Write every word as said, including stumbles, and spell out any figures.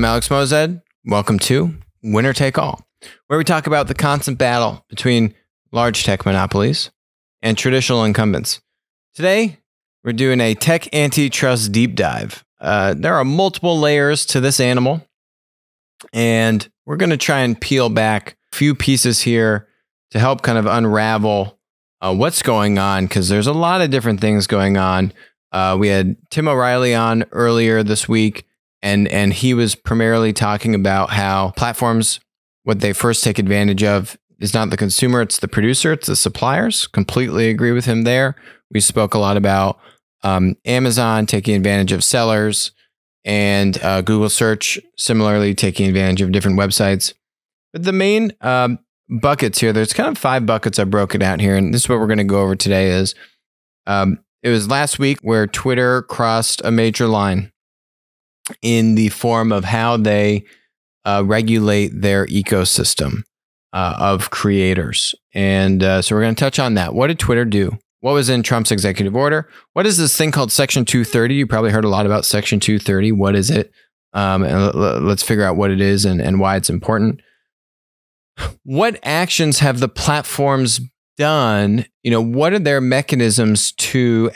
I'm Alex Mozed. Welcome to Winner Take All, where we talk about the constant battle between large tech monopolies and traditional incumbents. Today, we're doing a tech antitrust deep dive. Uh, there are multiple layers to this animal, and we're going to try and peel back a few pieces here to help kind of unravel uh, what's going on, because there's a lot of different things going on. Uh, we had Tim O'Reilly on earlier this week, and and he was primarily talking about how platforms, what they first take advantage of is not the consumer, it's the producer, it's the suppliers. Completely agree with him there. We spoke a lot about um, Amazon taking advantage of sellers, and uh, Google search similarly taking advantage of different websites. But the main um, buckets here, there's kind of five buckets I broke it out here, and this is what we're going to go over today is um, it was last week where Twitter crossed a major line in the form of how they uh, regulate their ecosystem uh, of creators. And uh, so we're going to touch on that. What did Twitter do? What was in Trump's executive order? What is this thing called Section two thirty? You probably heard a lot about Section two thirty. What is it? Um, and l- l- let's figure out what it is and, and why it's important. What actions have the platforms done? You know, what are their mechanisms to